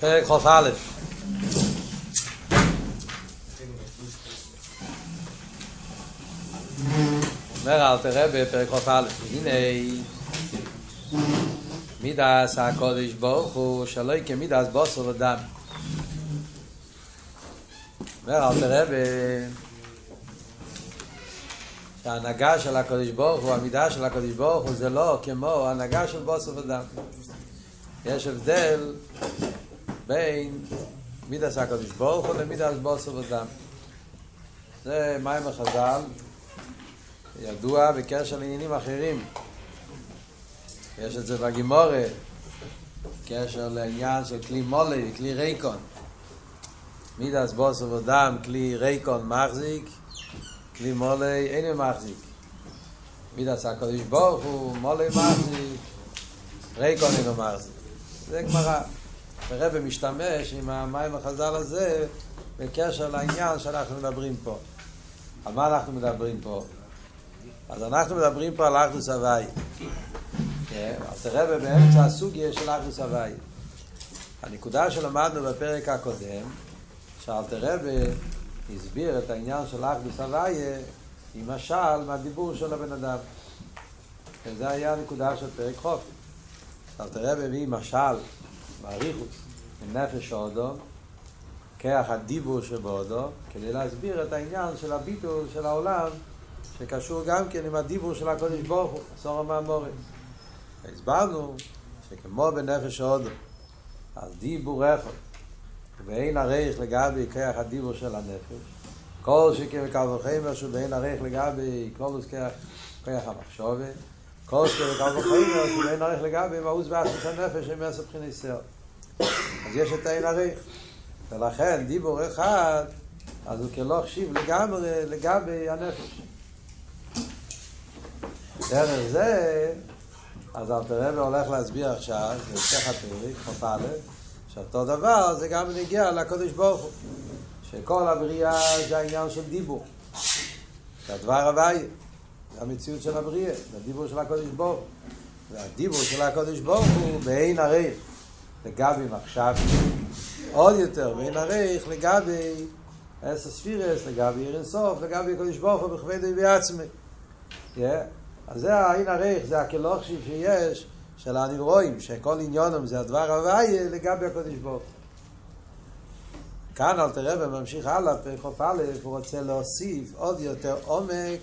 פרק חוף א'. אומר אל תראה בפרק חוף א', הנה מידס הקודש ברוך הוא שלוי כמידס בוסר ודם. אומר אל תראה שההנהגה של הקודש ברוך הוא, המידה של הקודש ברוך הוא, זה לא כמו ההנהגה של בוסר ודם. יש הבדל בין מידס הקודש ברוך הוא למידס בוסר ודם. זה מים החז"ל, ידוע בקשר לעניינים אחרים. יש את זה בגימורה, קשר לעניין של כלי מולי, כלי ריקון. מידס בוסר ודם, כלי ריקון מחזיק, כלי מולי אינו מחזיק. מידס הקודש ברוך הוא, מולי מחזיק, ריקון אינו מחזיק. זה גמרא. הרב משתמש עם המים החז"ל הזה בקשר לעניין שאנחנו מדברים פה. על מה אנחנו מדברים פה? אז אנחנו מדברים פה על אחדוס הוואי. אז הרב באמצע הסוגיה של אחדוס הוואי. הנקודה שלמדנו בפרק הקודם, שהרב הסביר את העניין של אחדוס הוואי עם משל מהדיבור של הבן אדם. וזה היה הנקודה של פרק חוף. הרב הביא משל מעריכות מנפש האודו, כך הדיבור שבאודו, כדי להסביר את העניין של הביטול של העולם, שקשור גם כן עם הדיבור של הקודש ברוך הוא, סורה מהמורס. הסברנו שכמו בנפש האודו, אז דיבור איכות, ואין ערך לגבי כך הדיבור של הנפש, כל שכם וכבוכם משהו ואין ערך לגבי כלולוס כך המחשובת, כל שכם וכבוכם משהו ואין ערך לגבי מהוס ועשו של נפש עם עשו בחין ישראל. אז יש את אין ערך. ולכן דיבור אחד, אז הוא כלא חשיב לגמרי לגבי הנפש. דרך זה, אז הרב הולך להסביר עכשיו, זה שכח הפרק, חופה לב, שאותו דבר זה גם נגיע לקודש ברוך הוא, שכל הבריאה זה העניין של דיבור. זה הדבר הוואי, זה המציאות של הבריאה, זה הדיבור של הקודש ברוך הוא. והדיבור של הקודש ברוך הוא בעין ערך, לגבי מחשב, עוד יותר בעין ערך, לגבי עשר ספירס, לגבי עיר אינסוף, לגבי הקודש ברוך הוא בכבדי בעצמי. אז זה העין הריך, זה הכלוכשיב שיש של הנברואים, שכל עניונם זה הדבר הוואי לגבי הקודש ברוך. כאן אל תראה וממשיך הלאה, פרק א', הוא רוצה להוסיף עוד יותר עומק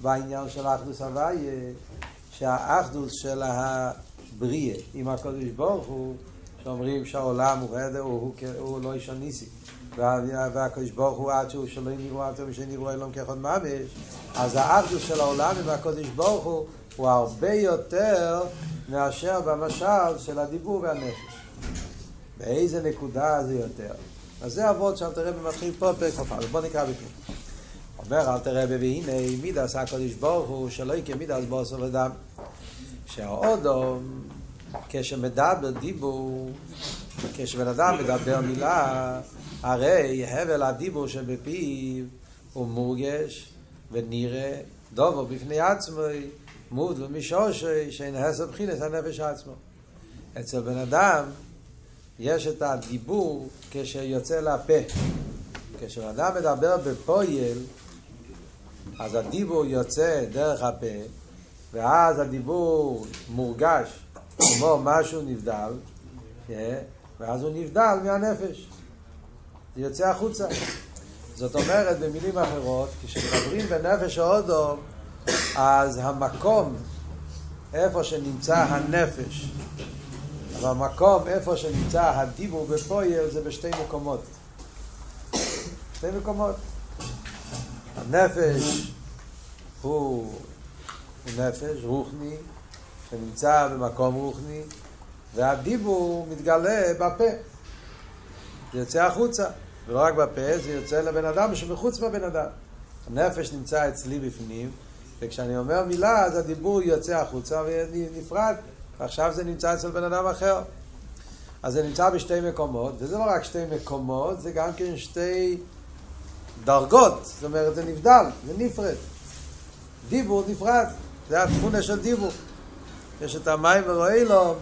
בעניין של האחדוס הוואי, שהאחדוס של הבריאה עם הקודש ברוך הוא, שאומרים שהעולם הוא רדר, הוא לא איש הניסי. והקודש ברוך הוא עד שהוא שלא נראו עד שנראו אלום כחוד ממש, אז האחדוס של העולם והקודש ברוך הוא הוא הרבה יותר מאשר במשל של הדיבור והנפש. באיזה נקודה זה יותר? אז זה עבוד שאלת הרב מתחיל פה פרק חופה, בוא נקרא בפנים. אומר אלת הרב, והנה מידס הקודש ברוך הוא שלא כמידס בוסר ודם, שהאודו כשמדבר דיבור, כשבן אדם מדבר מילה, הרי הבל הדיבור שבפיו הוא מורגש ונראה דובר בפני עצמו, מודלו משושי שאין הסב חינס הנפש עצמו. אצל בן אדם יש את הדיבור כשיוצא לפה. כשאדם מדבר בפועל, אז הדיבור יוצא דרך הפה, ואז הדיבור מורגש כמו משהו נבדל, ואז הוא נבדל מהנפש. זה יוצא החוצה. זאת אומרת, במילים אחרות, כשמדברים בנפש האודו, אז המקום איפה שנמצא הנפש, אבל המקום איפה שנמצא הדיבור בפועל, זה בשתי מקומות. שתי מקומות. הנפש הוא נפש רוחני, שנמצא במקום רוחני, והדיבור מתגלה בפה. זה יוצא החוצה. ולא רק בפה, זה יוצא לבן אדם שמחוץ בבן אדם. הנפש נמצא אצלי בפנים, וכשאני אומר מילה, אז הדיבור יוצא החוצה ונפרד. עכשיו זה נמצא אצל בן אדם אחר. אז זה נמצא בשתי מקומות, וזה לא רק שתי מקומות, זה גם כן שתי דרגות. זאת אומרת, זה נבדל, זה נפרד. דיבור נפרד, זה התכונה של דיבור. יש את המים ורואה לו,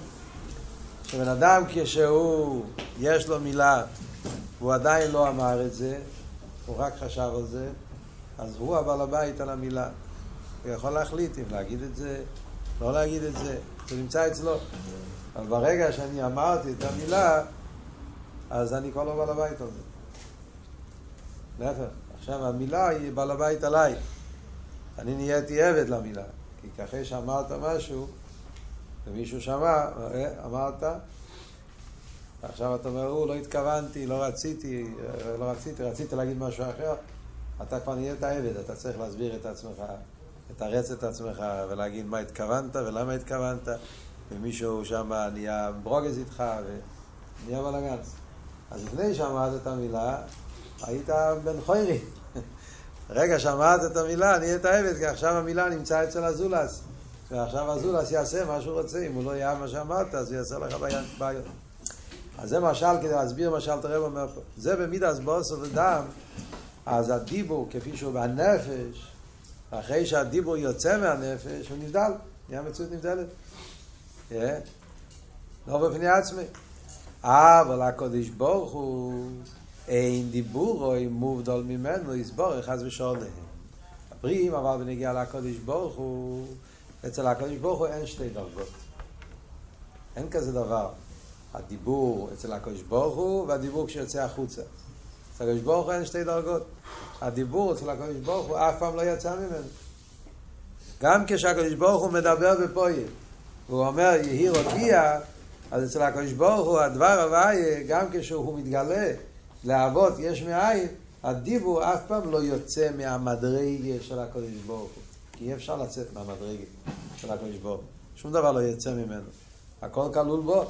שבן אדם כשהוא יש לו מילה, הוא עדיין לא אמר את זה, הוא רק חשב על זה, אז הוא הבעל הבית על המילה. הוא יכול להחליט אם להגיד את זה, לא להגיד את זה, זה נמצא אצלו. אבל ברגע שאני אמרתי את המילה, אז אני כבר לא בעל הבית על זה. להפך, עכשיו המילה היא בעל הבית עליי. אני נהייתי עבד למילה, כי אחרי שאמרת משהו, ומישהו שמע, אמרת, עכשיו אתה אומר, לא התכוונתי, רציתי להגיד משהו אחר, אתה כבר נהיית עבד, אתה צריך להסביר את עצמך, לתרץ את עצמך, ולהגיד מה התכוונת ולמה התכוונת, ומישהו שם נהיה ברוגז איתך, ונהיה בלגנץ. אז לפני שאמרת את המילה, היית בן חוירי. רגע שאמרת את המילה, נהיית עבד, כי עכשיו המילה נמצא אצל הזולס. ועכשיו הזולס יעשה מה שהוא רוצה, אם הוא לא יעשה מה שאמרת, אז הוא יעשה לך בעיות. אז זה משל, כדי להסביר משל, תראה בו אומר פה. זה במידס בוסו ודם, אז הדיבור כפי שהוא בנפש, אחרי שהדיבור יוצא מהנפש, הוא נבדל, נהיה מציאות נבדלת. לא בפני עצמי. אבל הקודש ברוך הוא, אין דיבור או אם מובדול ממנו, יסבור אחד ושונה. הפרים, אבל בנגיע לקודש ברוך הוא, אצל הקודש ברוך הוא אין שתי דרגות. אין כזה דבר. הדיבור אצל הקודש ברוך הוא, והדיבור כשיוצא החוצה. אצל הקודש ברוך הוא אין שתי דרגות. הדיבור אצל הקודש ברוך הוא אף פעם לא יצא ממנו. גם כשהקודש ברוך הוא מדבר בפועל, והוא אומר, יהי רקיע, אז אצל הקודש ברוך הוא הדבר הוויה, גם כשהוא מתגלה לאבות יש מאין, הדיבור אף פעם לא יוצא מהמדרגה של הקודש ברוך הוא. כי אי אפשר לצאת מהמדרגה של הקודש ברוך הוא. שום דבר לא יצא ממנו. הכל כלול בו.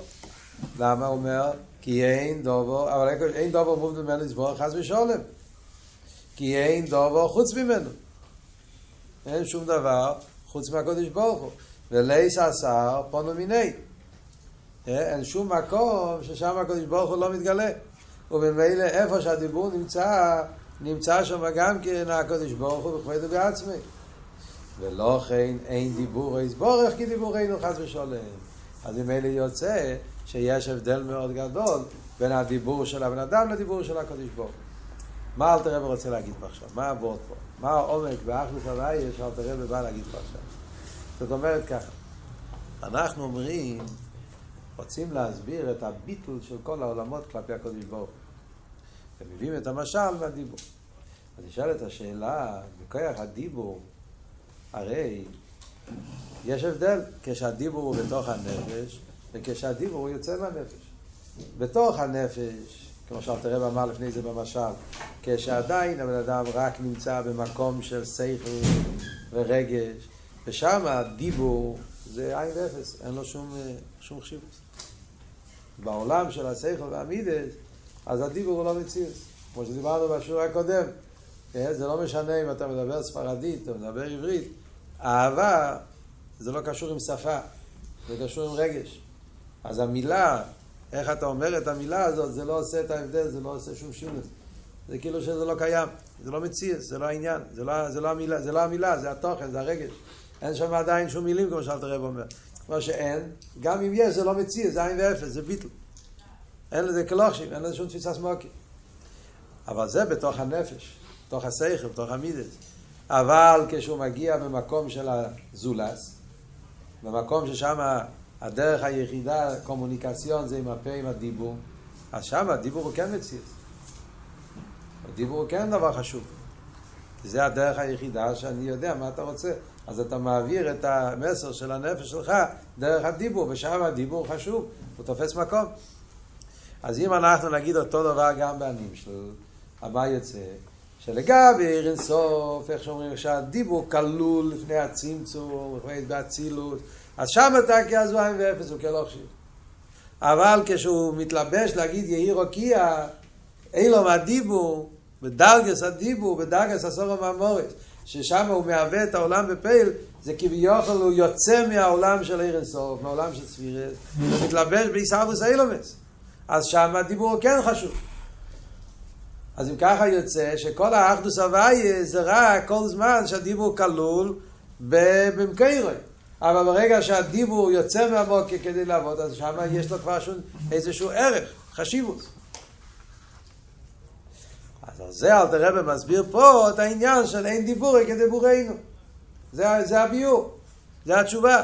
למה הוא אומר? כי אין דובו, אבל אין דובו מובד ממנו לסבור חס ושולם. כי אין דובו חוץ ממנו. אין שום דבר חוץ מהקודש ברוך הוא. ולייס עשר פונו מיני. אין שום מקום ששם הקודש ברוך הוא לא מתגלה. ובמילא איפה שהדיבור נמצא שם גם כן הקודש ברוך הוא בכבודו בעצמו. ולא כן אין דיבור יסבורך כי דיבור אינו חס ושולם. אז ממילא יוצא שיש הבדל מאוד גדול בין הדיבור של הבן אדם לדיבור של הקודש ברוך הוא. מה אלתר רב רוצה להגיד פה עכשיו? מה הבורד פה? מה העומק באחדות הוויה שאלתר רב בא להגיד פה עכשיו? זאת אומרת ככה, אנחנו אומרים, רוצים להסביר את הביטול של כל העולמות כלפי הקודש ברוך הוא. ומביאים את המשל והדיבור. אז נשאלת השאלה, בכוח הדיבור, הרי יש הבדל כשהדיבור הוא בתוך הנפש, וכשהדיבור הוא יוצא מהנפש. בתוך הנפש, כמו שאלתר רב אמר לפני זה במשל, כשעדיין הבן אדם רק נמצא במקום של שכל ורגש, ושם הדיבור זה עין ואפס, אין לו שום חשיבות. בעולם של השכל והמידס, אז הדיבור הוא לא מציאוס. כמו שדיברנו בשיעור הקודם, זה לא משנה אם אתה מדבר ספרדית או מדבר עברית, אהבה זה לא קשור עם שפה, זה קשור עם רגש. אז המילה, איך אתה אומר את המילה הזאת, זה לא עושה את ההבדל, זה לא עושה שום שינוי. זה כאילו שזה לא קיים, זה לא מציאוס, זה לא העניין, זה לא המילה, זה התוכן, זה הרגש. אין שם עדיין שום מילים, כמו שאלת הרב אומר. כמו שאין, גם אם יש, זה לא מציע, זה עין ואפס, זה ביטל. אין לזה כלושים, אין לזה שום תפיסה סמוקית. אבל זה בתוך הנפש, בתוך השכל, בתוך המידס. אבל כשהוא מגיע במקום של הזולס, במקום ששם הדרך היחידה, קומוניקציון, זה עם הפה, עם הדיבור, אז שם הדיבור הוא כן מציע. הדיבור הוא כן דבר חשוב. כי זה הדרך היחידה שאני יודע מה אתה רוצה. אז אתה מעביר את המסר של הנפש שלך דרך הדיבור, ושם הדיבור חשוב, הוא תופס מקום. אז אם אנחנו נגיד אותו דבר גם בענים שלו, הבא יוצא, שלגבי אין סוף, איך שאומרים, שהדיבור כלול לפני הצמצום, בהצילות, אז שם אתה כעזויים ואפס, הוא כלא חשוב. אבל כשהוא מתלבש להגיד יהי רוקיע, אילום הדיבור, בדרגס הדיבור, בדרגס הסורם המורס, ששם הוא מהווה את העולם בפעיל, זה כביכול הוא יוצא מהעולם של עיר אינסוף, מהעולם של ספירס, ומתלבש בישאבוס האילומס. אז שם הדיבור כן חשוב. אז אם ככה יוצא, שכל האחדוס הוויה זה רק כל זמן שהדיבור כלול במקרא. אבל ברגע שהדיבור יוצא מהמוקר כדי לעבוד, אז שם יש לו כבר איזשהו ערך, חשיבות. אז זה אלתר רבי מסביר פה את העניין של אין דיבורי כדיבורנו. זה הביור, זה התשובה.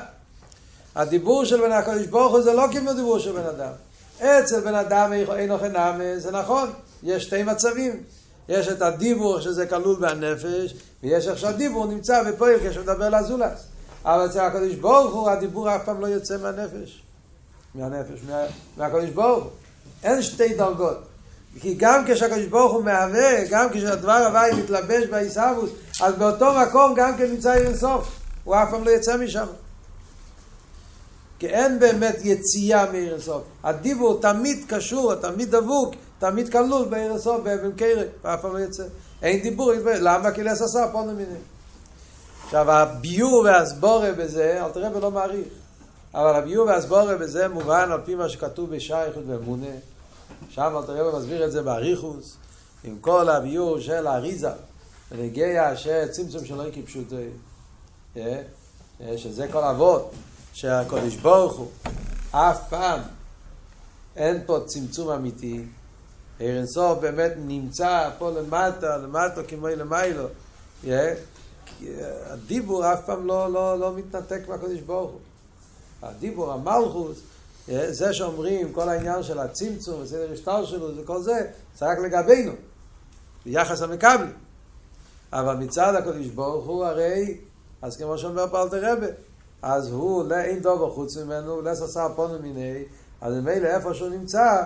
הדיבור של בן הקדוש ברוך הוא זה לא כמו דיבור של בן אדם. אצל בן אדם אין אוכל נעמה, זה נכון, יש שתי מצבים. יש את הדיבור שזה כלול בנפש, ויש איך שהדיבור נמצא בפועל כשמדבר לזולס. אבל אצל הקדוש ברוך הוא הדיבור אף פעם לא יוצא מהנפש. מהקדוש ברוך הוא. אין שתי דרגות. כי גם כשהקדוש ברוך הוא מהווה, גם כשהדבר הוואי מתלבש בהיסאבוס, אז באותו מקום גם כן נמצא אין סוף. הוא אף פעם לא יצא משם. כי אין באמת יציאה מאין סוף. הדיבור תמיד קשור, תמיד דבוק, תמיד כלול באין סוף, באבן קירה, ואף פעם לא יצא. אין דיבור, למה? כי להססה, פה נמינים. עכשיו, הביור והסבורה בזה, אל תראה ולא מעריך, אבל הביור והסבורה בזה מובן על פי מה שכתוב בשייכות ואמונה. שם אל תראה ומסביר את זה באריכוס, עם כל הביור של האריזה, ונגיע שצמצום שלו היא כפשוט, שזה כל אבות. שהקודש ברוך הוא אף פעם אין פה צמצום אמיתי. אין סוף באמת נמצא פה למטה, למטה כמו למיילו. הדיבור אף פעם לא מתנתק מהקודש ברוך הוא. הדיבור, המלכות, זה שאומרים כל העניין של הצמצום וסדר השטר שלו וכל זה, זה רק לגבינו, ביחס המקבלים. אבל מצד הקודש ברוך הוא הרי, אז כמו שאומר פה אלתר רבי, אז הוא לא אין דובר חוץ ממנו, לא ססר פונו מיני, אז ממילא איפה שהוא נמצא,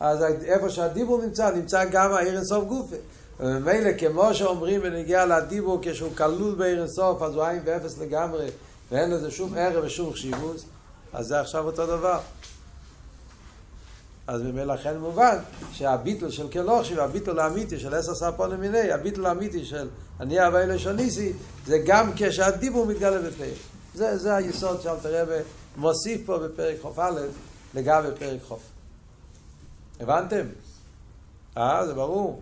אז איפה שהדיבור נמצא, נמצא גם האור אין סוף גופה. וממילא כמו שאומרים ונגיע לדיבור, כשהוא כלול באור אין סוף, אז הוא עין ואפס לגמרי, ואין לזה שום ערך ושום חשיבות, אז זה עכשיו אותו דבר. אז ממילא לכן מובן שהביטול של כלוכשי, הביטול האמיתי של ססר פונו מיני, הביטול האמיתי של אני אהבה אלה שניסי, זה גם כשהדיבור מתגלה בפעיל. זה היסוד שאלתר רבי מוסיף פה בפרק חוף א' לגבי פרק חוף. הבנתם? זה ברור.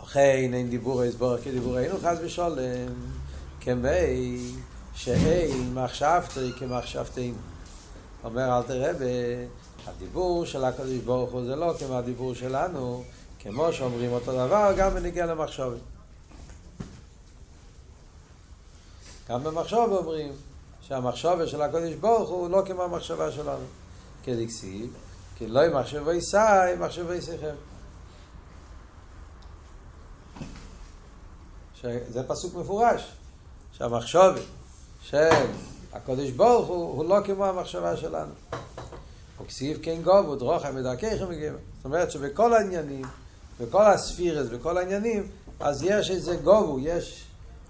אוקיי, אין דיבור הסבור כדיבור אינו חס ושולם, כמי שאין מחשבתי כמחשבתינו. אומר אלתר רבי, הדיבור של הקדוש ברוך הוא זה לא כמו הדיבור שלנו, כמו שאומרים אותו דבר, גם בנגיע למחשבת. גם במחשב אומרים שהמחשבה של הקדוש ברוך הוא לא כמו המחשבה שלנו. כדכסיב, כי לא עם מחשבי שי, מחשבי שכם. זה פסוק מפורש, שהמחשבה של הקדוש ברוך הוא לא כמו המחשבה שלנו. וכסיב כן גובו, דרוכם ודרכיכם מגיעים. זאת אומרת שבכל העניינים, בכל הספירס, בכל העניינים, אז יש איזה גובו, יש...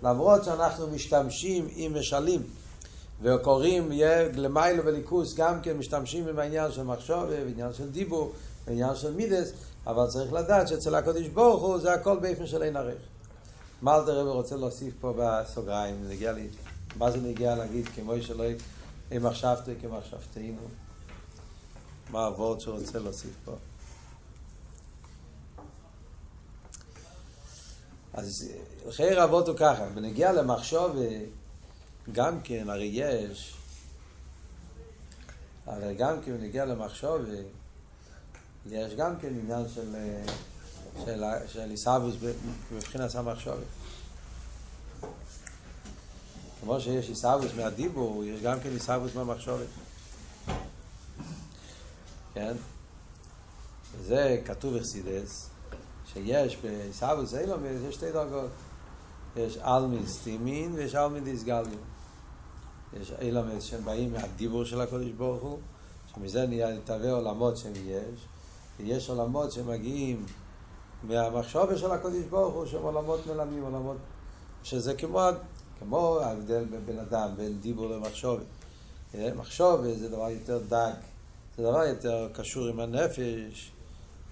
למרות שאנחנו משתמשים עם משלים וקוראים למיילה וליקוס, גם כן משתמשים עם העניין של מחשוב, בעניין של דיבור, בעניין של מידס, אבל צריך לדעת שאצל הקדוש ברוך הוא זה הכל באופן של אין ערך. מה אלתר רבי רוצה להוסיף פה בסוגריים? מה זה נגיע להגיד כמו שלא אם מחשבתי כמחשבתינו? מה הוורד שרוצה להוסיף פה? אז חיי רבות הוא ככה, ונגיע למחשוב גם כן, הרי יש, אבל גם כן נגיע למחשוב יש גם כן עניין של איסאבוס מבחינת המחשוב. כמו שיש איסאבוס מהדיבור, יש גם כן איסאבוס מהמחשוב. כן? זה כתוב בחסידס. שיש בסבוס אילומס יש שתי דרגות, יש אלמיס תימין ויש אלמיס דיסגלין. יש אילומס שהם באים מהדיבור של הקודש ברוך הוא, שמזה נתהווה עולמות שהם יש, ויש עולמות שמגיעים מהמחשבה של הקודש ברוך הוא, שהם עולמות מלמים, עולמות שזה כמו ההבדל בבן אדם, בין דיבור למחשבה. מחשבה זה דבר יותר דק, זה דבר יותר קשור עם הנפש,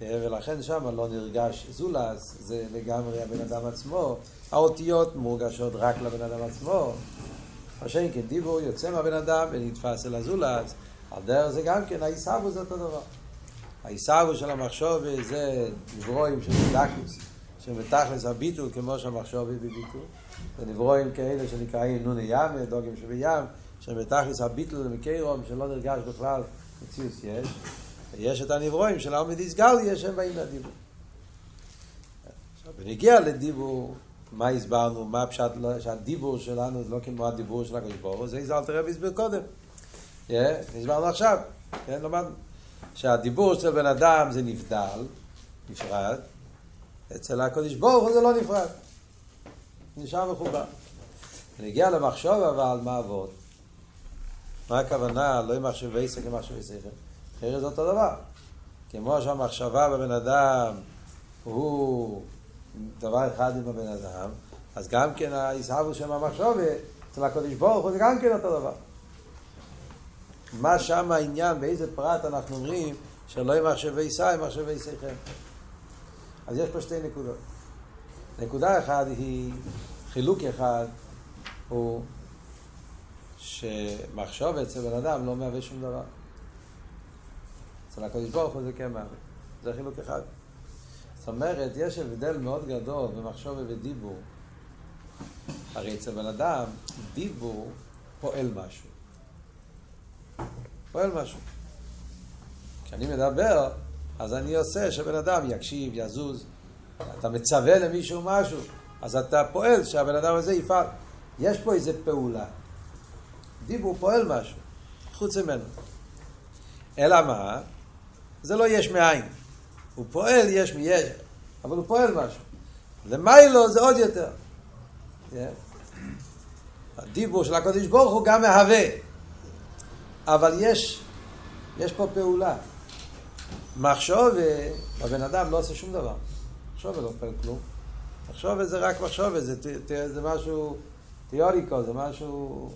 ולכן שם לא נרגש זולס, זה לגמרי הבן אדם עצמו. האותיות מורגשות רק לבן אדם עצמו. השם כן דיבור יוצא מהבן אדם ונתפס אל הזולס. על דרך זה גם כן, האיסאבוס זה אותו דבר. האיסאבוס של המחשוב זה נברואים של דקוס, שמתכלס הביטול כמו שהמחשוב היא בביטול. זה נברואים כאלה שנקראים נוני ים, דוגים שבים, שמתכלס הביטול למקירום שלא נרגש בכלל מציאוס יש, ויש את הנברואים של עומדיס גליה שהם באים לדיבור. עכשיו, ונגיע לדיבור, מה הסברנו, מה הפשט שהדיבור שלנו זה לא כמו הדיבור של הקדוש ברוך הוא, זה איזה אל תראה והסביר קודם. הסברנו עכשיו, כן, למדנו. שהדיבור של בן אדם זה נבדל, נפרד, אצל הקדוש ברוך הוא זה לא נפרד. נשאר מחובר. ונגיע למחשוב אבל מה עבוד. מה הכוונה? לא עם מחשבי שכל, מחשבי שכל. אחרי זה אותו דבר. כמו שהמחשבה בבן אדם הוא דבר אחד עם הבן אדם, אז גם כן הישהבו שם המחשבה אצל הקודש ברוך הוא גם כן אותו דבר. מה שם העניין, באיזה פרט אנחנו אומרים שלא עם מחשבי שכל, עם מחשבי שכל. אז יש פה שתי נקודות. נקודה אחת היא חילוק אחד הוא שמחשוב אצל בן אדם לא מהווה שום דבר. אצל הקודש ברוך הוא זה כן מהווה. זה חילוק אחד. זאת אומרת, יש הבדל מאוד גדול במחשוב ובדיבור. הרי אצל בן אדם, דיבור פועל משהו. פועל משהו. כשאני מדבר, אז אני עושה שבן אדם יקשיב, יזוז. אתה מצווה למישהו משהו, אז אתה פועל שהבן אדם הזה יפעל. יש פה איזו פעולה. דיבור פועל משהו, חוץ ממנו. אלא מה? זה לא יש מאין. הוא פועל יש מיש, אבל הוא פועל משהו. למיילו זה עוד יותר. הדיבור של הקדוש ברוך הוא גם מהווה. אבל יש פה פעולה. מחשוב, הבן אדם לא עושה שום דבר. מחשוב לא פועל כלום. מחשוב זה רק מחשוב, זה משהו תיאוריקו, זה משהו...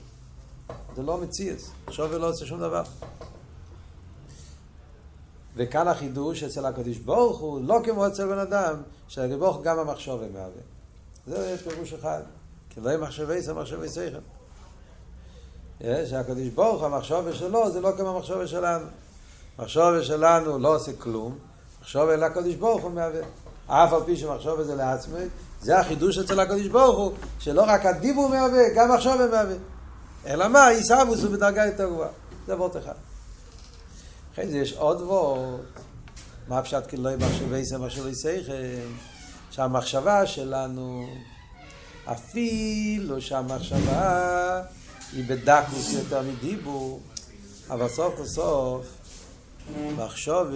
זה לא מציאס, מחשוב לא עושה שום דבר. וכאן החידוש אצל הקדוש ברוך הוא לא כמו אצל בן אדם, שהקדוש ברוך גם המחשוב מהווה. זה פירוש אחד, כי לא יהיה מחשבי זה מחשבי שכל. שהקדוש ברוך המחשוב שלו זה לא כמו המחשוב שלנו. המחשוב שלנו לא עושה כלום, המחשוב אלא הקדוש ברוך הוא מהווה. אף על פי שמחשוב זה לעצמו, זה החידוש אצל הקדוש ברוך הוא, שלא רק הדיבור מהווה, גם המחשוב מהווה. אלא מה, ישאבו זו בדרגה יותר גבוהה. זה וורט אחד. אחרי זה יש עוד וורט, מה פשט כי לא ימחשבי זה מחשבי שכם, שהמחשבה שלנו, אפילו שהמחשבה היא בדקוס יותר מדיבור, אבל סוף וסוף, מחשוב,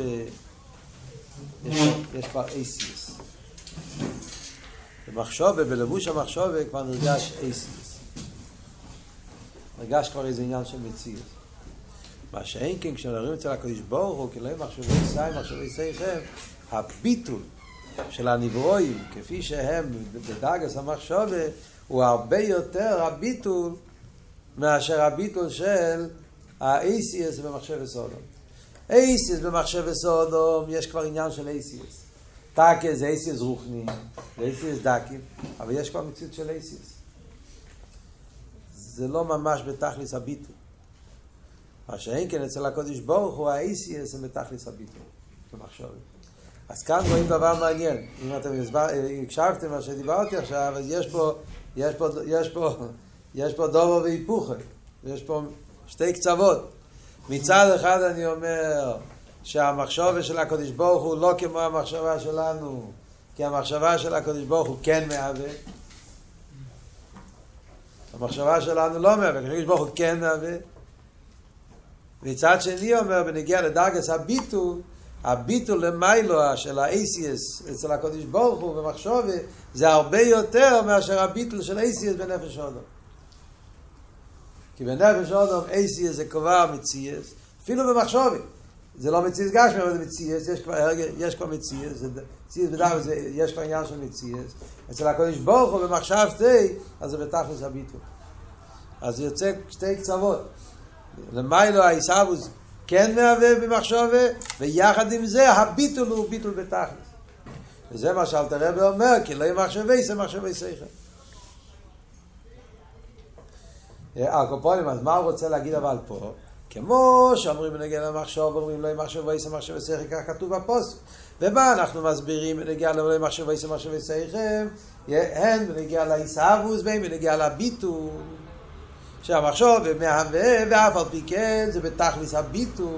יש כבר אייסיס. במחשוב, בלבוש המחשוב כבר נרגש אייסיס. נרגש כבר איזה עניין של מציאות. מה שאין כן, כשנראים אצל הקדוש ברוך הוא, כי לא עם מחשבי שכל, מחשבי שכל, הביטול של הנברואים, כפי שהם בדגס המחשוב, הוא הרבה יותר הביטול, מאשר הביטול של האייסיס במחשב סודום. אייסיס במחשב סודום יש כבר עניין של אייסיס. טאקה זה אייסיס רוחני, זה אייסיס דקים, אבל יש כבר מציאות של אייסיס. זה לא ממש בתכלס הביטול. מה שאין כן אצל הקודש ברוך הוא האייסיס בתכלס הביטול, במחשב. אז כאן רואים דבר מעניין. אם אתם הקשבתם מה שדיברתי עכשיו, אז יש פה דובר והיפוך. יש פה שתי קצוות. מצד אחד אני אומר שהמחשבה של הקדוש ברוך הוא לא כמו המחשבה שלנו, כי המחשבה של הקדוש ברוך הוא כן מהווה. המחשבה שלנו לא מהווה, הקדוש ברוך הוא כן מהווה. מצד שני אומר, בנגיע לדרגס הביטול, הביטול למיילו של האייסיס אצל הקדוש ברוך הוא במחשבה, זה הרבה יותר מאשר הביטול של האייסיס בנפש שלנו. כי בנפש אדם אייסיס זה כבר מציאס, אפילו במחשבים. זה לא מציאס גשמי, אבל זה מציאס, יש כבר מציאס, מציאס בדרך כלל יש כבר עניין של מציאס. אצל הקודש ברוך הוא במחשב תי, אז זה בתכלס הביטול. אז זה יוצא שתי קצוות. למיילו האיסאבוס כן מהווה במחשבה, ויחד עם זה הביטול הוא ביטול בתכלס. וזה מה שאלת הרב אומר, כי לא מחשבי, זה מחשבי שכל. אז מה הוא רוצה להגיד אבל פה? כמו שאומרים בנגיע למחשוב, אומרים לא מחשב ויסה מחשב ושכל, כך כתוב בפוסק. ומה אנחנו מסבירים בנגיע לא מחשב ויסה מחשב ושכל? הן בנגיע להישאבוס, בנגיע לביטול. שהמחשוב מהווה, ואף על פי כן, זה בתכלס הביטול.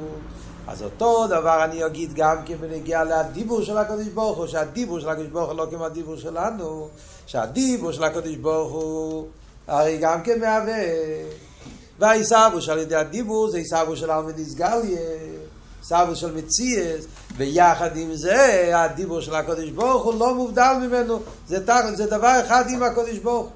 אז אותו דבר אני אגיד גם כנגיע לדיבור של הקדוש ברוך הוא, שהדיבור של הקדוש ברוך הוא לא כמו הדיבור שלנו, שהדיבור של הקדוש ברוך הוא הרי גם כמהווה. והאיסאבוש על ידי הדיבור זה איסאבוש של עלמא דאיסגליה, איסאבוש של מציאות, ויחד עם זה הדיבור של הקדוש ברוך הוא לא מובדל ממנו, זה דבר אחד עם הקדוש ברוך הוא.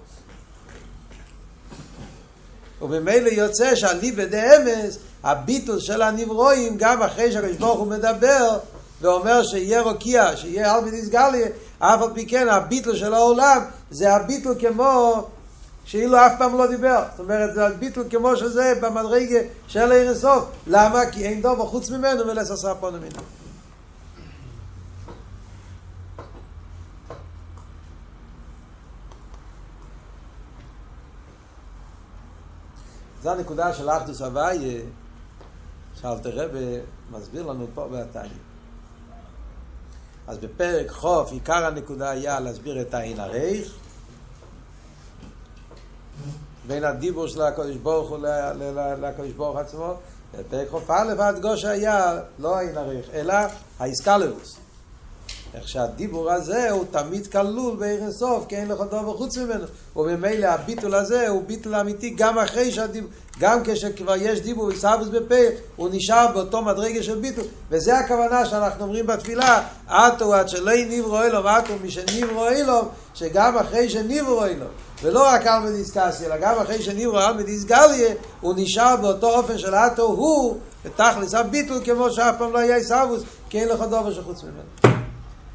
ובמילא יוצא שהליבא דאמס, הביטול של הנברואים, גם אחרי שהקדוש ברוך הוא מדבר ואומר שיהיה רוקיע, שיהיה עלמא דאיסגליה, אף על פי כן הביטול של העולם זה הביטול כמו שאילו אף פעם לא דיבר. זאת אומרת, זה הביטול כמו שזה במדרגה של הירסוף. למה? כי אין דוב חוץ ממנו ולססה פונו ממנו. זו הנקודה של אחדוס הוויה, שאלת רבא מסביר לנו פה בתניא. אז בפרק חוף, עיקר הנקודה היה להסביר את העין הרייך, בין הדיבור של הקדוש ברוך הוא לקדוש ברוך עצמו. פרק חוף א' הדגוש היה לא העין הרייך, אלא האיסקלבוס. איך שהדיבור הזה הוא תמיד כלול בעיר הסוף, כי אין לך דבר חוץ ממנו. ובמילא הביטול הזה הוא ביטול אמיתי גם אחרי שהדיבור, גם כשכבר יש דיבור וסבוס בפה, הוא נשאר באותו מדרגה של ביטול. וזה הכוונה שאנחנו אומרים בתפילה, עתו עד שלא נברו אלו, עתו משנברו אלו, שגם אחרי שנברו אלו, ולא רק עלמא דאיסקסיה, אלא גם אחרי שנברו עלמא דאיסגליה, הוא נשאר באותו אופן של עתו הוא, ותכלס הביטול כמו שאף פעם לא היה סבוס, כי אין לך דבר שחוץ ממנו.